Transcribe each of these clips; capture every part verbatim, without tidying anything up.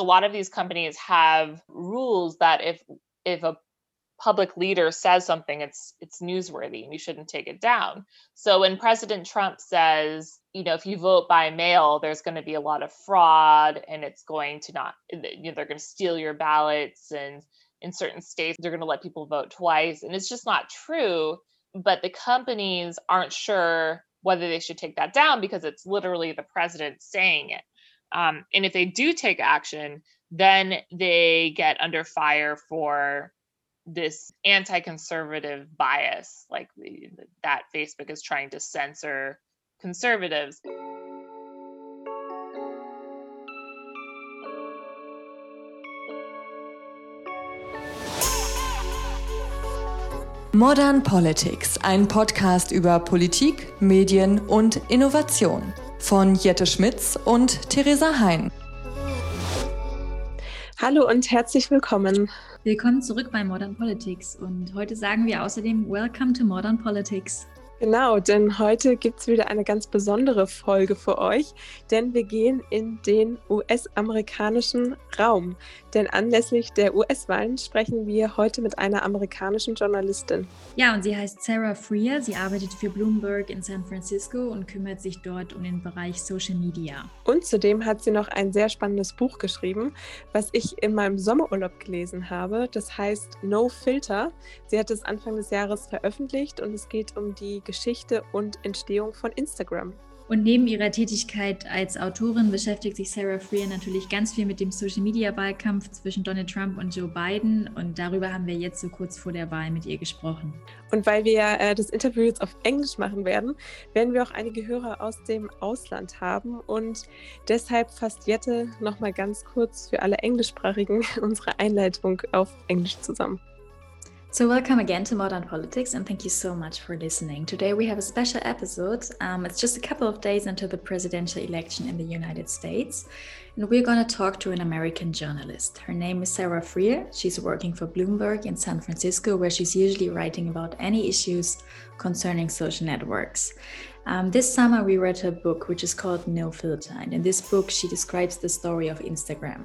a lot of these companies have rules that if if a public leader says something, it's it's newsworthy and you shouldn't take it down. So when President Trump says, you know, if you vote by mail, there's going to be a lot of fraud and it's going to not, you know, they're going to steal your ballots, and in certain states, they're going to let people vote twice. And it's just not true. But the companies aren't sure whether they should take that down because it's literally the president saying it. Um, and if they do take action, then they get under fire for this anti-conservative bias, like the, that Facebook is trying to censor conservatives. Modern Politics, ein Podcast über Politik, Medien und Innovation von Jette Schmitz und Theresa Hain. Hallo und herzlich willkommen. Willkommen zurück bei Modern Politics und heute sagen wir außerdem Welcome to Modern Politics. Genau, denn heute gibt es wieder eine ganz besondere Folge für euch, denn wir gehen in den U S-amerikanischen Raum. Denn anlässlich der U S-Wahlen sprechen wir heute mit einer amerikanischen Journalistin. Ja, und sie heißt Sarah Frier. Sie arbeitet für Bloomberg in San Francisco und kümmert sich dort um den Bereich Social Media. Und zudem hat sie noch ein sehr spannendes Buch geschrieben, was ich in meinem Sommerurlaub gelesen habe. Das heißt No Filter. Sie hat es Anfang des Jahres veröffentlicht und es geht um die Geschichte und Entstehung von Instagram. Und neben ihrer Tätigkeit als Autorin beschäftigt sich Sarah Frier natürlich ganz viel mit dem Social-Media-Wahlkampf zwischen Donald Trump und Joe Biden. Und darüber haben wir jetzt so kurz vor der Wahl mit ihr gesprochen. Und weil wir äh, das Interview jetzt auf Englisch machen werden, werden wir auch einige Hörer aus dem Ausland haben. Und deshalb fasst Jette nochmal ganz kurz für alle Englischsprachigen unsere Einleitung auf Englisch zusammen. So welcome again to Modern Politics, and thank you so much for listening. Today we have a special episode. Um, it's just a couple of days until the presidential election in the United States. And we're going to talk to an American journalist. Her name is Sarah Frier. She's working for Bloomberg in San Francisco, where she's usually writing about any issues concerning social networks. Um, this summer we read her book, which is called No Filter. And in this book, she describes the story of Instagram.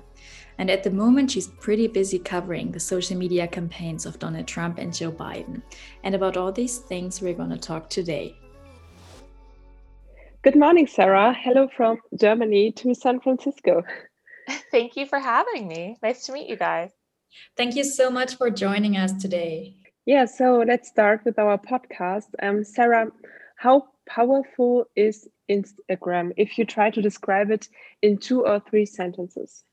And at the moment, she's pretty busy covering the social media campaigns of Donald Trump and Joe Biden. And about all these things, we're going to talk today. Good morning, Sarah. Hello from Germany to San Francisco. Thank you for having me. Nice to meet you guys. Thank you so much for joining us today. Yeah, so let's start with our podcast. Um, Sarah, how powerful is Instagram if you try to describe it in two or three sentences?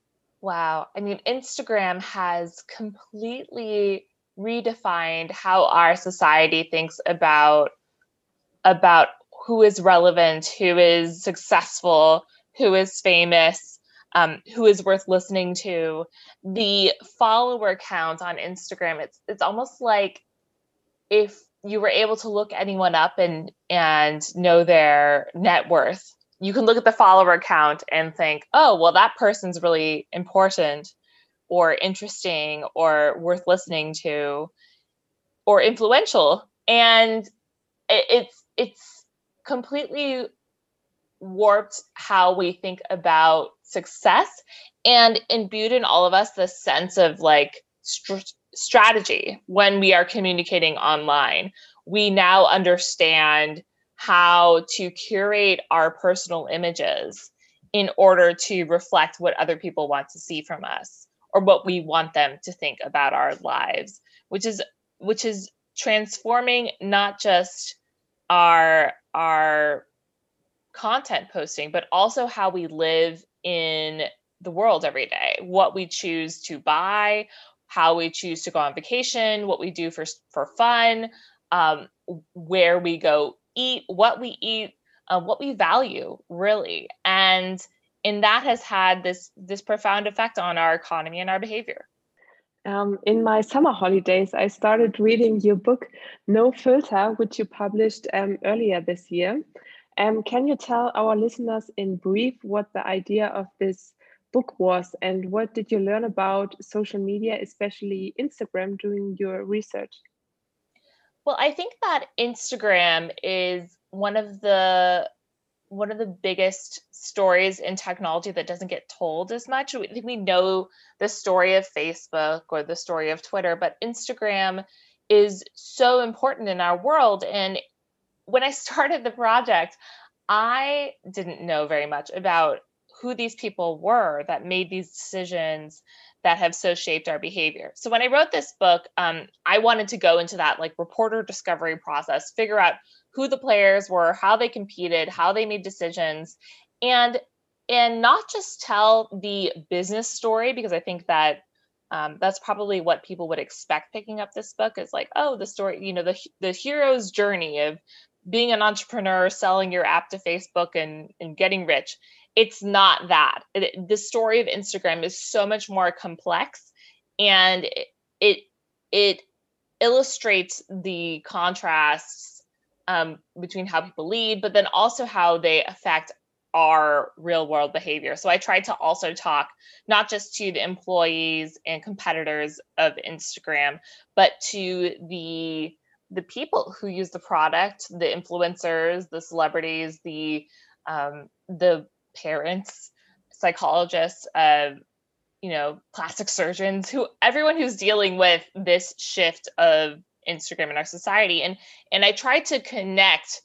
Wow. I mean, Instagram has completely redefined how our society thinks about, about who is relevant, who is successful, who is famous, um, who is worth listening to. The follower count on Instagram, it's it's almost like if you were able to look anyone up and and know their net worth. You can look at the follower count and think, oh, well, that person's really important or interesting or worth listening to or influential. And it's it's completely warped how we think about success and imbued in all of us the sense of like st- strategy when we are communicating online. We now understand how to curate our personal images in order to reflect what other people want to see from us or what we want them to think about our lives, which is which is transforming not just our our content posting, but also how we live in the world every day, what we choose to buy, how we choose to go on vacation, what we do for, for fun, um, where we go eat, what we eat, uh, what we value, really. And and that has had this this profound effect on our economy and our behavior. Um, in my summer holidays, I started reading your book, No Filter, which you published um, earlier this year. Um, can you tell our listeners in brief what the idea of this book was and what did you learn about social media, especially Instagram, during your research? Well, I think that Instagram is one of the what are the biggest stories in technology that doesn't get told as much? I think we know the story of Facebook or the story of Twitter, but Instagram is so important in our world. And when I started the project, I didn't know very much about who these people were that made these decisions that have so shaped our behavior. So when I wrote this book, um, I wanted to go into that like reporter discovery process, figure out who the players were, how they competed, how they made decisions, and and not just tell the business story, because I think that um, that's probably what people would expect picking up this book is like, oh, the story, you know, the the hero's journey of being an entrepreneur, selling your app to Facebook and, and getting rich. It's not that. It, the story of Instagram is so much more complex, and it it, it illustrates the contrasts um, between how people lead, but then also how they affect our real world behavior. So I tried to also talk not just to the employees and competitors of Instagram, but to the the people who use the product, the influencers, the celebrities, the um, the parents, psychologists, uh, you know, plastic surgeons, who everyone who's dealing with this shift of Instagram in our society. And and I try to connect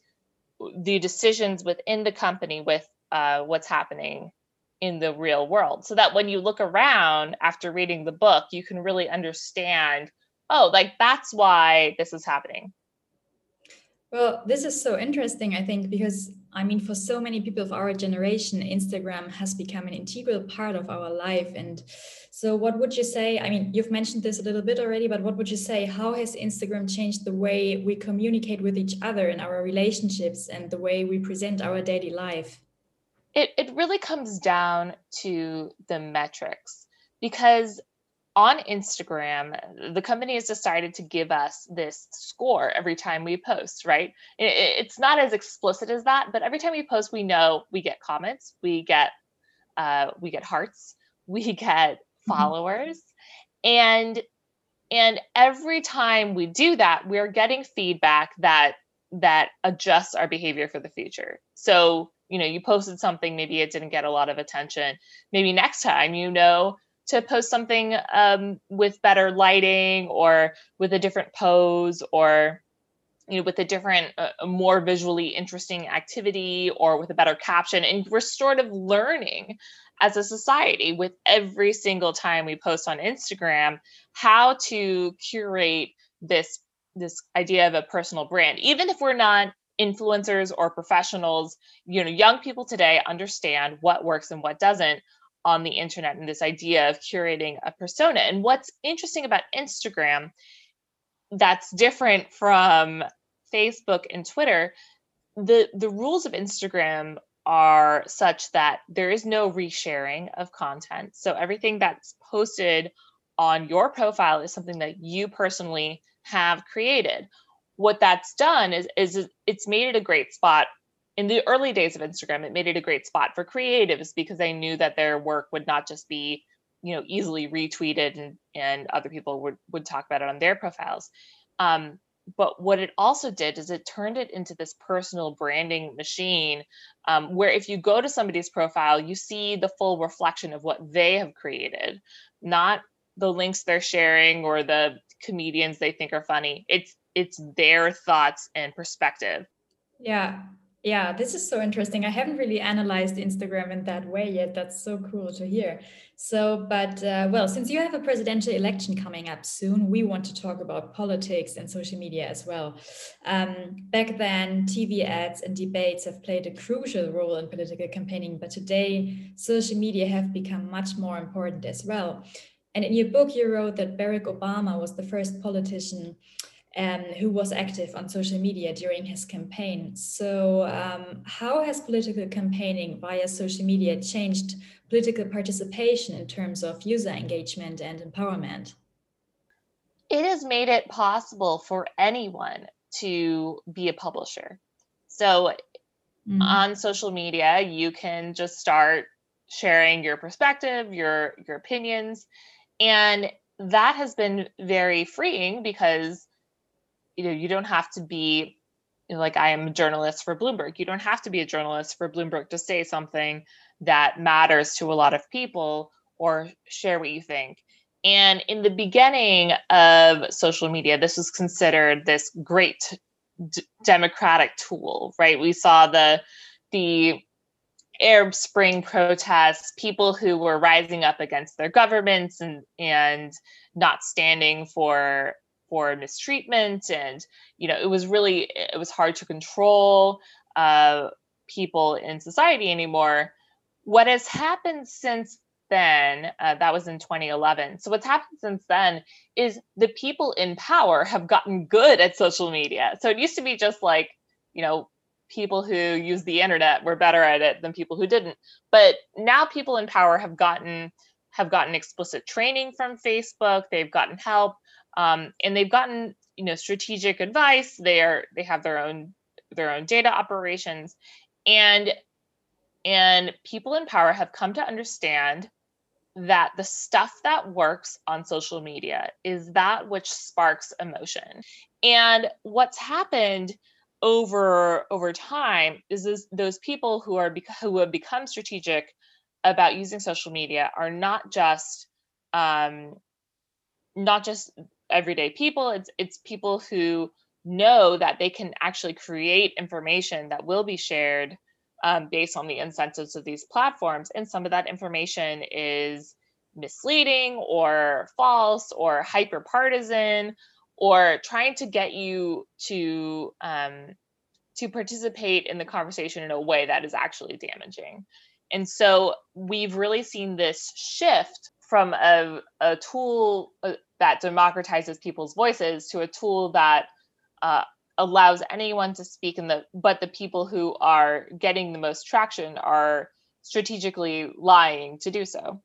the decisions within the company with uh, what's happening in the real world, so that when you look around after reading the book, you can really understand, oh, like that's why this is happening. Well, this is so interesting, I think, because, I mean, for so many people of our generation, Instagram has become an integral part of our life. And so what would you say, I mean, you've mentioned this a little bit already, but what would you say, how has Instagram changed the way we communicate with each other in our relationships and the way we present our daily life? It, it really comes down to the metrics, because on Instagram, the company has decided to give us this score every time we post, right? It's not as explicit as that, but every time we post, we know we get comments, we get uh, we get hearts, we get followers. Mm-hmm. And, and every time we do that, we're getting feedback that that adjusts our behavior for the future. So, you know, you posted something, maybe it didn't get a lot of attention. Maybe next time, you know, to post something um, with better lighting or with a different pose or, you know, with a different, uh, more visually interesting activity or with a better caption. And we're sort of learning as a society with every single time we post on Instagram, how to curate this, this idea of a personal brand. Even if we're not influencers or professionals, you know, young people today understand what works and what doesn't on the internet, and this idea of curating a persona. And what's interesting about Instagram that's different from Facebook and Twitter, the, the rules of Instagram are such that there is no resharing of content. So everything that's posted on your profile is something that you personally have created. What that's done is, is it's made it a great spot. In the early days of Instagram, it made it a great spot for creatives because they knew that their work would not just be, you know, easily retweeted and, and other people would, would talk about it on their profiles. Um, but what it also did is it turned it into this personal branding machine um, where if you go to somebody's profile, you see the full reflection of what they have created, not the links they're sharing or the comedians they think are funny. It's, it's their thoughts and perspective. Yeah. Yeah, this is so interesting. I haven't really analyzed Instagram in that way yet. That's so cool to hear. So, but uh, well, since you have a presidential election coming up soon, we want to talk about politics and social media as well. Um, back then, T V ads and debates have played a crucial role in political campaigning, but today, social media have become much more important as well. And in your book, you wrote that Barack Obama was the first politician Um, who was active on social media during his campaign. So um, how has political campaigning via social media changed political participation in terms of user engagement and empowerment? It has made it possible for anyone to be a publisher. So mm-hmm. on social media, you can just start sharing your perspective, your, your opinions. And that has been very freeing because you know, you don't have to be like I am a journalist for Bloomberg. You don't have to be a journalist for Bloomberg to say something that matters to a lot of people or share what you think. And in the beginning of social media, this was considered this great d- democratic tool, right? We saw the the Arab Spring protests, people who were rising up against their governments and and not standing for for mistreatment, and you know it was really it was hard to control uh, people in society anymore. What has happened since then? Uh, that was in twenty eleven. So what's happened since then is the people in power have gotten good at social media. So it used to be just like you know. people who use the internet were better at it than people who didn't. But now people in power have gotten have gotten explicit training from Facebook. They've gotten help, um, and they've gotten you know strategic advice. They are they have their own their own data operations, and and people in power have come to understand that the stuff that works on social media is that which sparks emotion. And what's happened over over time is this, those people who are who have become strategic about using social media are not just um, not just everyday people. It's it's people who know that they can actually create information that will be shared um, based on the incentives of these platforms, and some of that information is misleading or false or hyper partisan, or trying to get you to um, to participate in the conversation in a way that is actually damaging. And so we've really seen this shift from a, a tool that democratizes people's voices to a tool that uh, allows anyone to speak, in the, but the people who are getting the most traction are strategically lying to do so.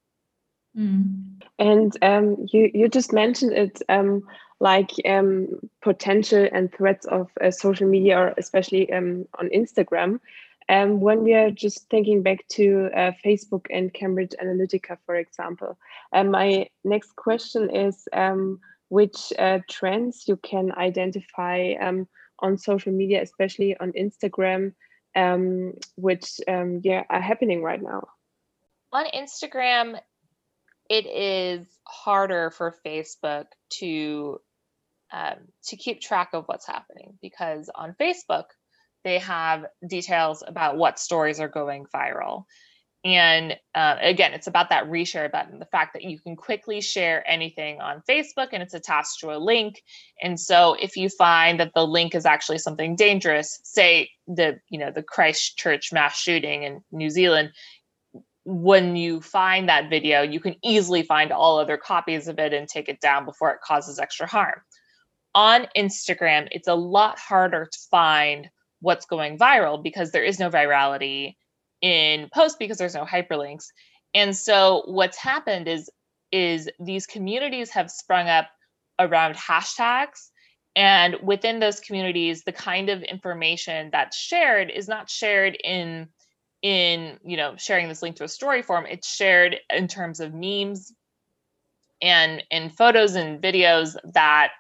Mm. And um, you, you just mentioned it, um, like um, potential and threats of uh, social media, or especially um, on Instagram. Um, when we are just thinking back to uh, Facebook and Cambridge Analytica, for example, um, my next question is um, which uh, trends you can identify um, on social media, especially on Instagram, um, which um, yeah, are happening right now? On Instagram, it is harder for Facebook to um, to keep track of what's happening, because on Facebook, they have details about what stories are going viral. And uh, again, it's about that reshare button, the fact that you can quickly share anything on Facebook and it's attached to a link. And so if you find that the link is actually something dangerous, say the, you know, the Christchurch mass shooting in New Zealand, when you find that video, you can easily find all other copies of it and take it down before it causes extra harm. On Instagram, it's a lot harder to find what's going viral because there is no virality in posts, because there's no hyperlinks. And so what's happened is, is these communities have sprung up around hashtags. And within those communities, the kind of information that's shared is not shared in in, you know, sharing this link to a story form. It's shared in terms of memes and in photos and videos that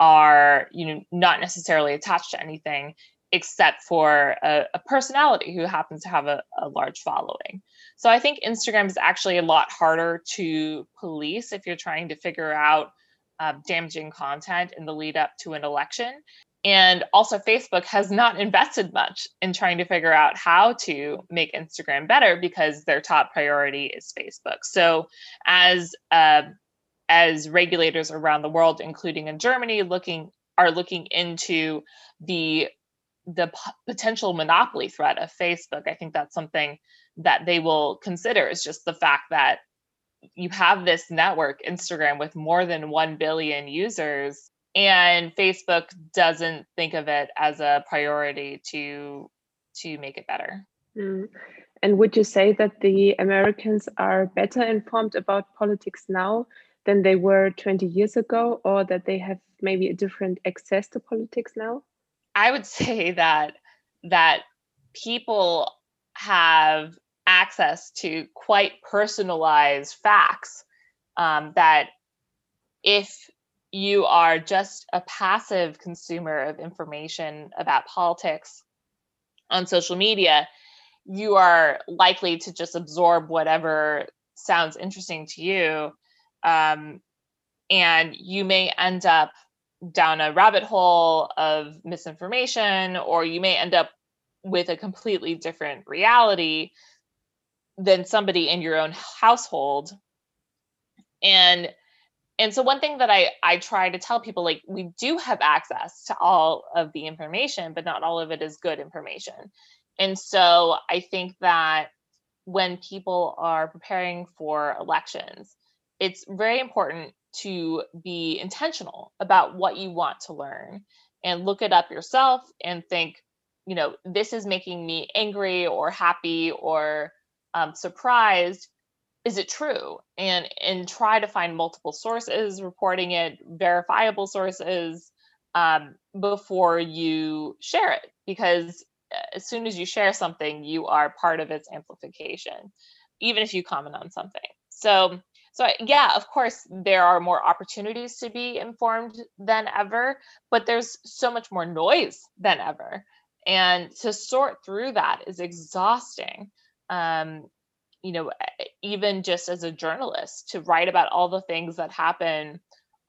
are, you know, not necessarily attached to anything except for a, a personality who happens to have a, a large following. So I think Instagram is actually a lot harder to police if you're trying to figure out uh, damaging content in the lead up to an election. And also Facebook has not invested much in trying to figure out how to make Instagram better, because their top priority is Facebook. So as uh, as regulators around the world, including in Germany, looking are looking into the, the p- potential monopoly threat of Facebook, I think that's something that they will consider, is just the fact that you have this network, Instagram, with more than one billion users, and Facebook doesn't think of it as a priority to to make it better. Mm. And would you say that the Americans are better informed about politics now than they were twenty years ago, or that they have maybe a different access to politics now? I would say that that people have access to quite personalized facts um, that if you are just a passive consumer of information about politics on social media, you are likely to just absorb whatever sounds interesting to you. Um, and you may end up down a rabbit hole of misinformation, or you may end up with a completely different reality than somebody in your own household. And and so one thing that I, I try to tell people, like, we do have access to all of the information, but not all of it is good information. And so I think that when people are preparing for elections, it's very important to be intentional about what you want to learn and look it up yourself and think, you know, this is making me angry or happy or um, surprised. Is it true? And and try to find multiple sources reporting it, verifiable sources, um, before you share it. Because as soon as you share something, you are part of its amplification, even if you comment on something. So, so yeah, of course, there are more opportunities to be informed than ever, but there's so much more noise than ever. And to sort through that is exhausting. Um, you know, even just as a journalist, to write about all the things that happen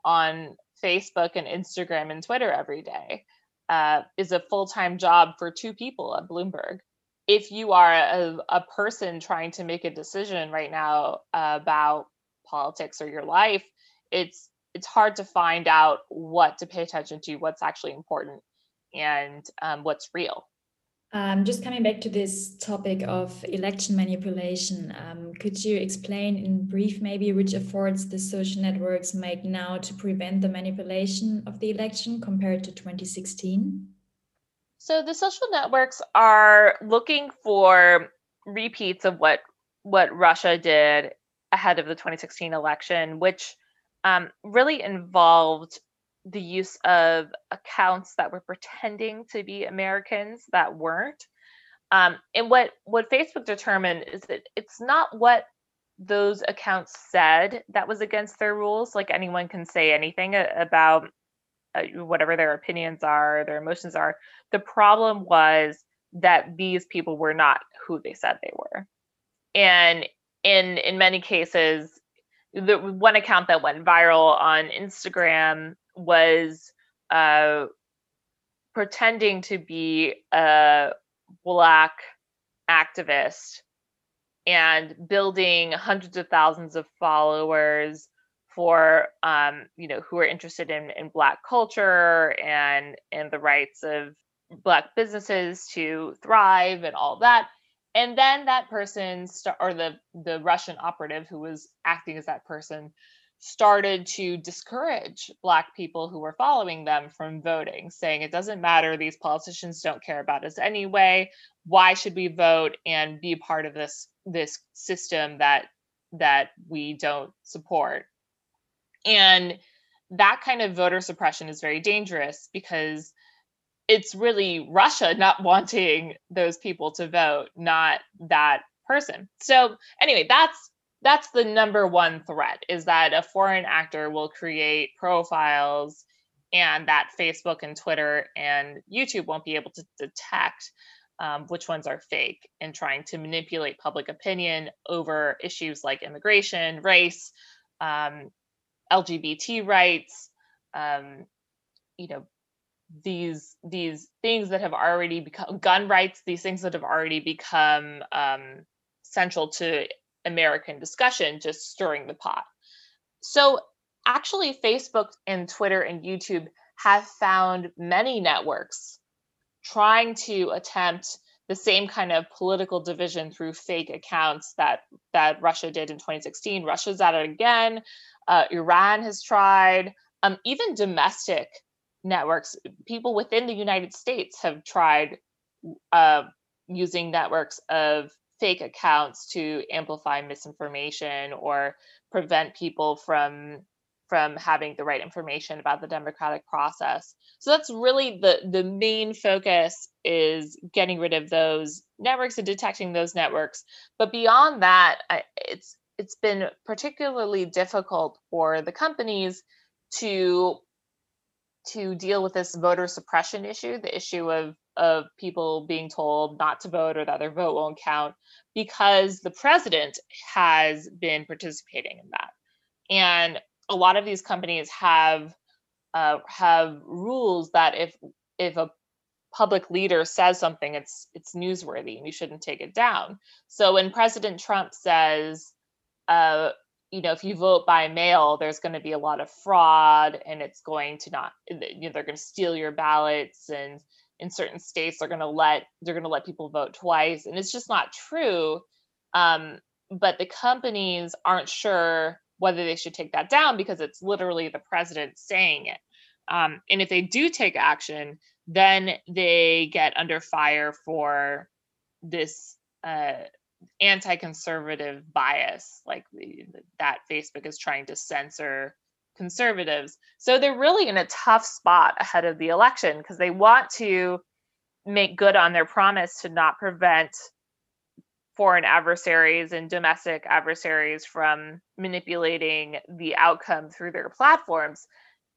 on Facebook and Instagram and Twitter every day uh, is a full-time job for two people at Bloomberg. If you are a, a person trying to make a decision right now uh, about politics or your life, it's it's hard to find out what to pay attention to, what's actually important, and um, what's real. Um, just coming back to this topic of election manipulation, um, could you explain in brief maybe which efforts the social networks make now to prevent the manipulation of the election compared to twenty sixteen? So the social networks are looking for repeats of what, what Russia did ahead of the twenty sixteen election, which um, really involved the use of accounts that were pretending to be Americans that weren't. Um, and what, what Facebook determined is that it's not what those accounts said that was against their rules. Like, anyone can say anything about uh, whatever their opinions are, their emotions are. The problem was that these people were not who they said they were. And in, in many cases, the one account that went viral on Instagram was uh, pretending to be a Black activist and building hundreds of thousands of followers for, um, you know, who are interested in, in Black culture and, and the rights of Black businesses to thrive and all that. And then that person, st- or the, the Russian operative who was acting as that person, started to discourage Black people who were following them from voting, saying it doesn't matter, these politicians don't care about us anyway, why should we vote and be part of this this system that that we don't support? And that kind of voter suppression is very dangerous, because it's really Russia not wanting those people to vote, not that person. So anyway, that's That's the number one threat, is that a foreign actor will create profiles and that Facebook and Twitter and YouTube won't be able to detect um, which ones are fake, and trying to manipulate public opinion over issues like immigration, race, um, L G B T rights, um, you know, these these things that have already become gun rights, these things that have already become um, central to American discussion, just stirring the pot. So actually, Facebook and Twitter and YouTube have found many networks trying to attempt the same kind of political division through fake accounts that, that Russia did in twenty sixteen. Russia's at it again. Uh, Iran has tried. Um, even domestic networks, people within the United States have tried uh, using networks of fake accounts to amplify misinformation or prevent people from from having the right information about the democratic process. So that's really the the main focus, is getting rid of those networks and detecting those networks. But beyond that, it's it's been particularly difficult for the companies to to deal with this voter suppression issue, the issue of of people being told not to vote or that their vote won't count, because the president has been participating in that. And a lot of these companies have uh, have rules that if if a public leader says something, it's it's newsworthy and you shouldn't take it down. So when President Trump says, uh, you know, if you vote by mail, there's going to be a lot of fraud and it's going to not, you know, they're going to steal your ballots, and in certain states they're going to let they're going to let people vote twice, and it's just not true. Um, but the companies aren't sure whether they should take that down because it's literally the president saying it. Um, and if they do take action, then they get under fire for this uh, anti-conservative bias, like the, that Facebook is trying to censor conservatives. So they're really in a tough spot ahead of the election because they want to make good on their promise to not prevent foreign adversaries and domestic adversaries from manipulating the outcome through their platforms.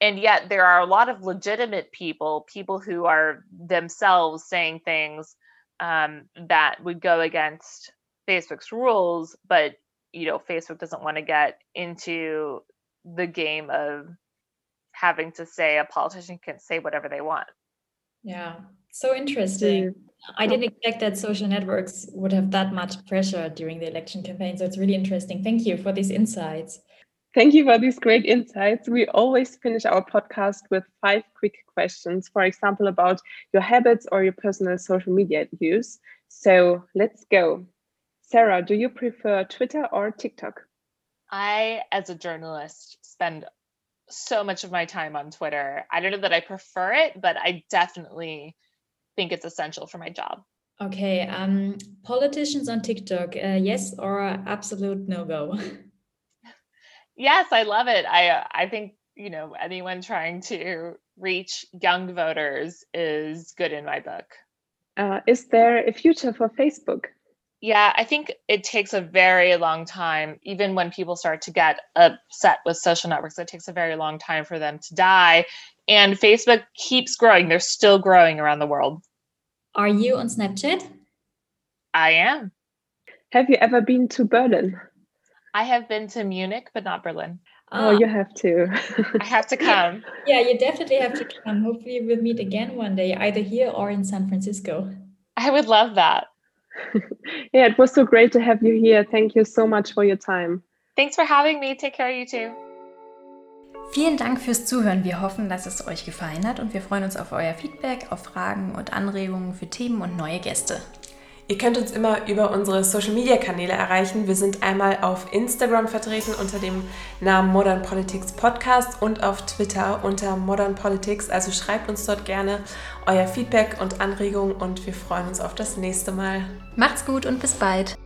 And yet there are a lot of legitimate people, people who are themselves saying things um, that would go against Facebook's rules, but, you know, Facebook doesn't want to get into the game of having to say a politician can say whatever they want. Yeah, so interesting. I didn't expect that social networks would have that much pressure during the election campaign. So it's really interesting. Thank you for these insights. Thank you for these great insights. We always finish our podcast with five quick questions, for example, about your habits or your personal social media use. So let's go. Sarah, do you prefer Twitter or TikTok? I, as a journalist, spend so much of my time on Twitter. I don't know that I prefer it, but I definitely think it's essential for my job. Okay. Um, politicians on TikTok, uh, yes or absolute no-go? Yes, I love it. I I think, you know, anyone trying to reach young voters is good in my book. Uh, is there a future for Facebook? Yeah, I think it takes a very long time. Even when people start to get upset with social networks, it takes a very long time for them to die. And Facebook keeps growing. They're still growing around the world. Are you on Snapchat? I am. Have you ever been to Berlin? I have been to Munich, but not Berlin. Oh, oh you have to. I have to come. Yeah, you definitely have to come. Hopefully we'll meet again one day, either here or in San Francisco. I would love that. Yeah, it was so great to have you here. Thank you so much for your time. Thanks for having me. Take care, you too. Vielen Dank fürs Zuhören. Wir hoffen, dass es euch gefallen hat und wir freuen uns auf euer Feedback, auf Fragen und Anregungen für Themen und neue Gäste. Ihr könnt uns immer über unsere Social-Media-Kanäle erreichen. Wir sind einmal auf Instagram vertreten unter dem Namen Modern Politics Podcast und auf Twitter unter Modern Politics. Also schreibt uns dort gerne euer Feedback und Anregungen und wir freuen uns auf das nächste Mal. Macht's gut und bis bald.